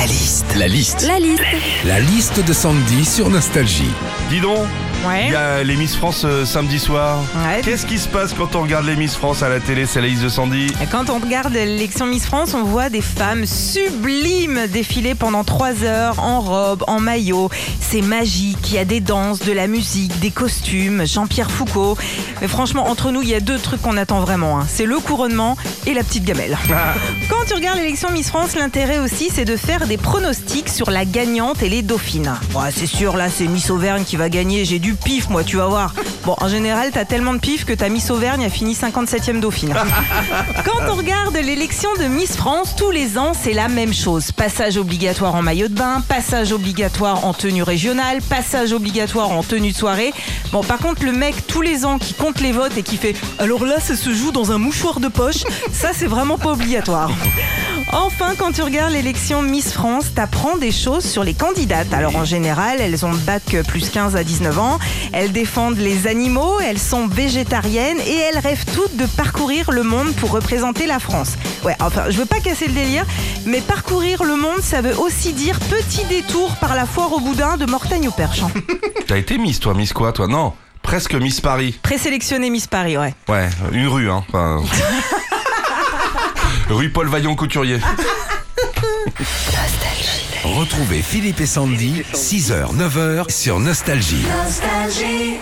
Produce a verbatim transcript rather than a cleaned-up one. La liste. La liste. La liste. La liste de Sandy sur Nostalgie. Dis donc, ouais. Il y a les Miss France euh, samedi soir. Ouais. Qu'est-ce qui se passe quand on regarde les Miss France à la télé? C'est la liste de Sandy. Quand on regarde l'élection Miss France, on voit des femmes sublimes défiler pendant trois heures en robe, en maillot. C'est magique, il y a des danses, de la musique, des costumes, Jean-Pierre Foucault. Mais franchement, entre nous, il y a deux trucs qu'on attend vraiment. Hein. C'est le couronnement et la petite gamelle. Ah. Quand tu regardes l'élection Miss France, l'intérêt aussi, c'est de faire des pronostics sur la gagnante et les dauphines. Oh, c'est sûr, là, c'est Miss Auvergne qui va gagner. J'ai du pif, moi, tu vas voir. Bon, en général, t'as tellement de pif que ta Miss Auvergne a fini cinquante-septième dauphine. Quand on regarde l'élection de Miss France, tous les ans, c'est la même chose. Passage obligatoire en maillot de bain, passage obligatoire en tenue régionale, passage obligatoire en tenue de soirée. Bon, par contre, le mec, tous les ans, qui compte les votes et qui fait « Alors là, ça se joue dans un mouchoir de poche », ça, c'est vraiment pas obligatoire. Enfin, quand tu regardes l'élection Miss France, t'apprends des choses sur les candidates. Alors en général, elles ont bac plus quinze à dix-neuf ans, elles défendent les animaux, elles sont végétariennes et elles rêvent toutes de parcourir le monde pour représenter la France. Ouais, enfin, je veux pas casser le délire, mais parcourir le monde, ça veut aussi dire petit détour par la foire au boudin de Mortagne au Perche. T'as été Miss, toi, Miss quoi, toi? Non, presque Miss Paris. Présélectionnée Miss Paris, ouais. Ouais, une rue, hein. Enfin... Rue Paul Vaillant-Couturier. Retrouvez Philippe et Sandy, six heures neuf heures sur Nostalgie. Nostalgie.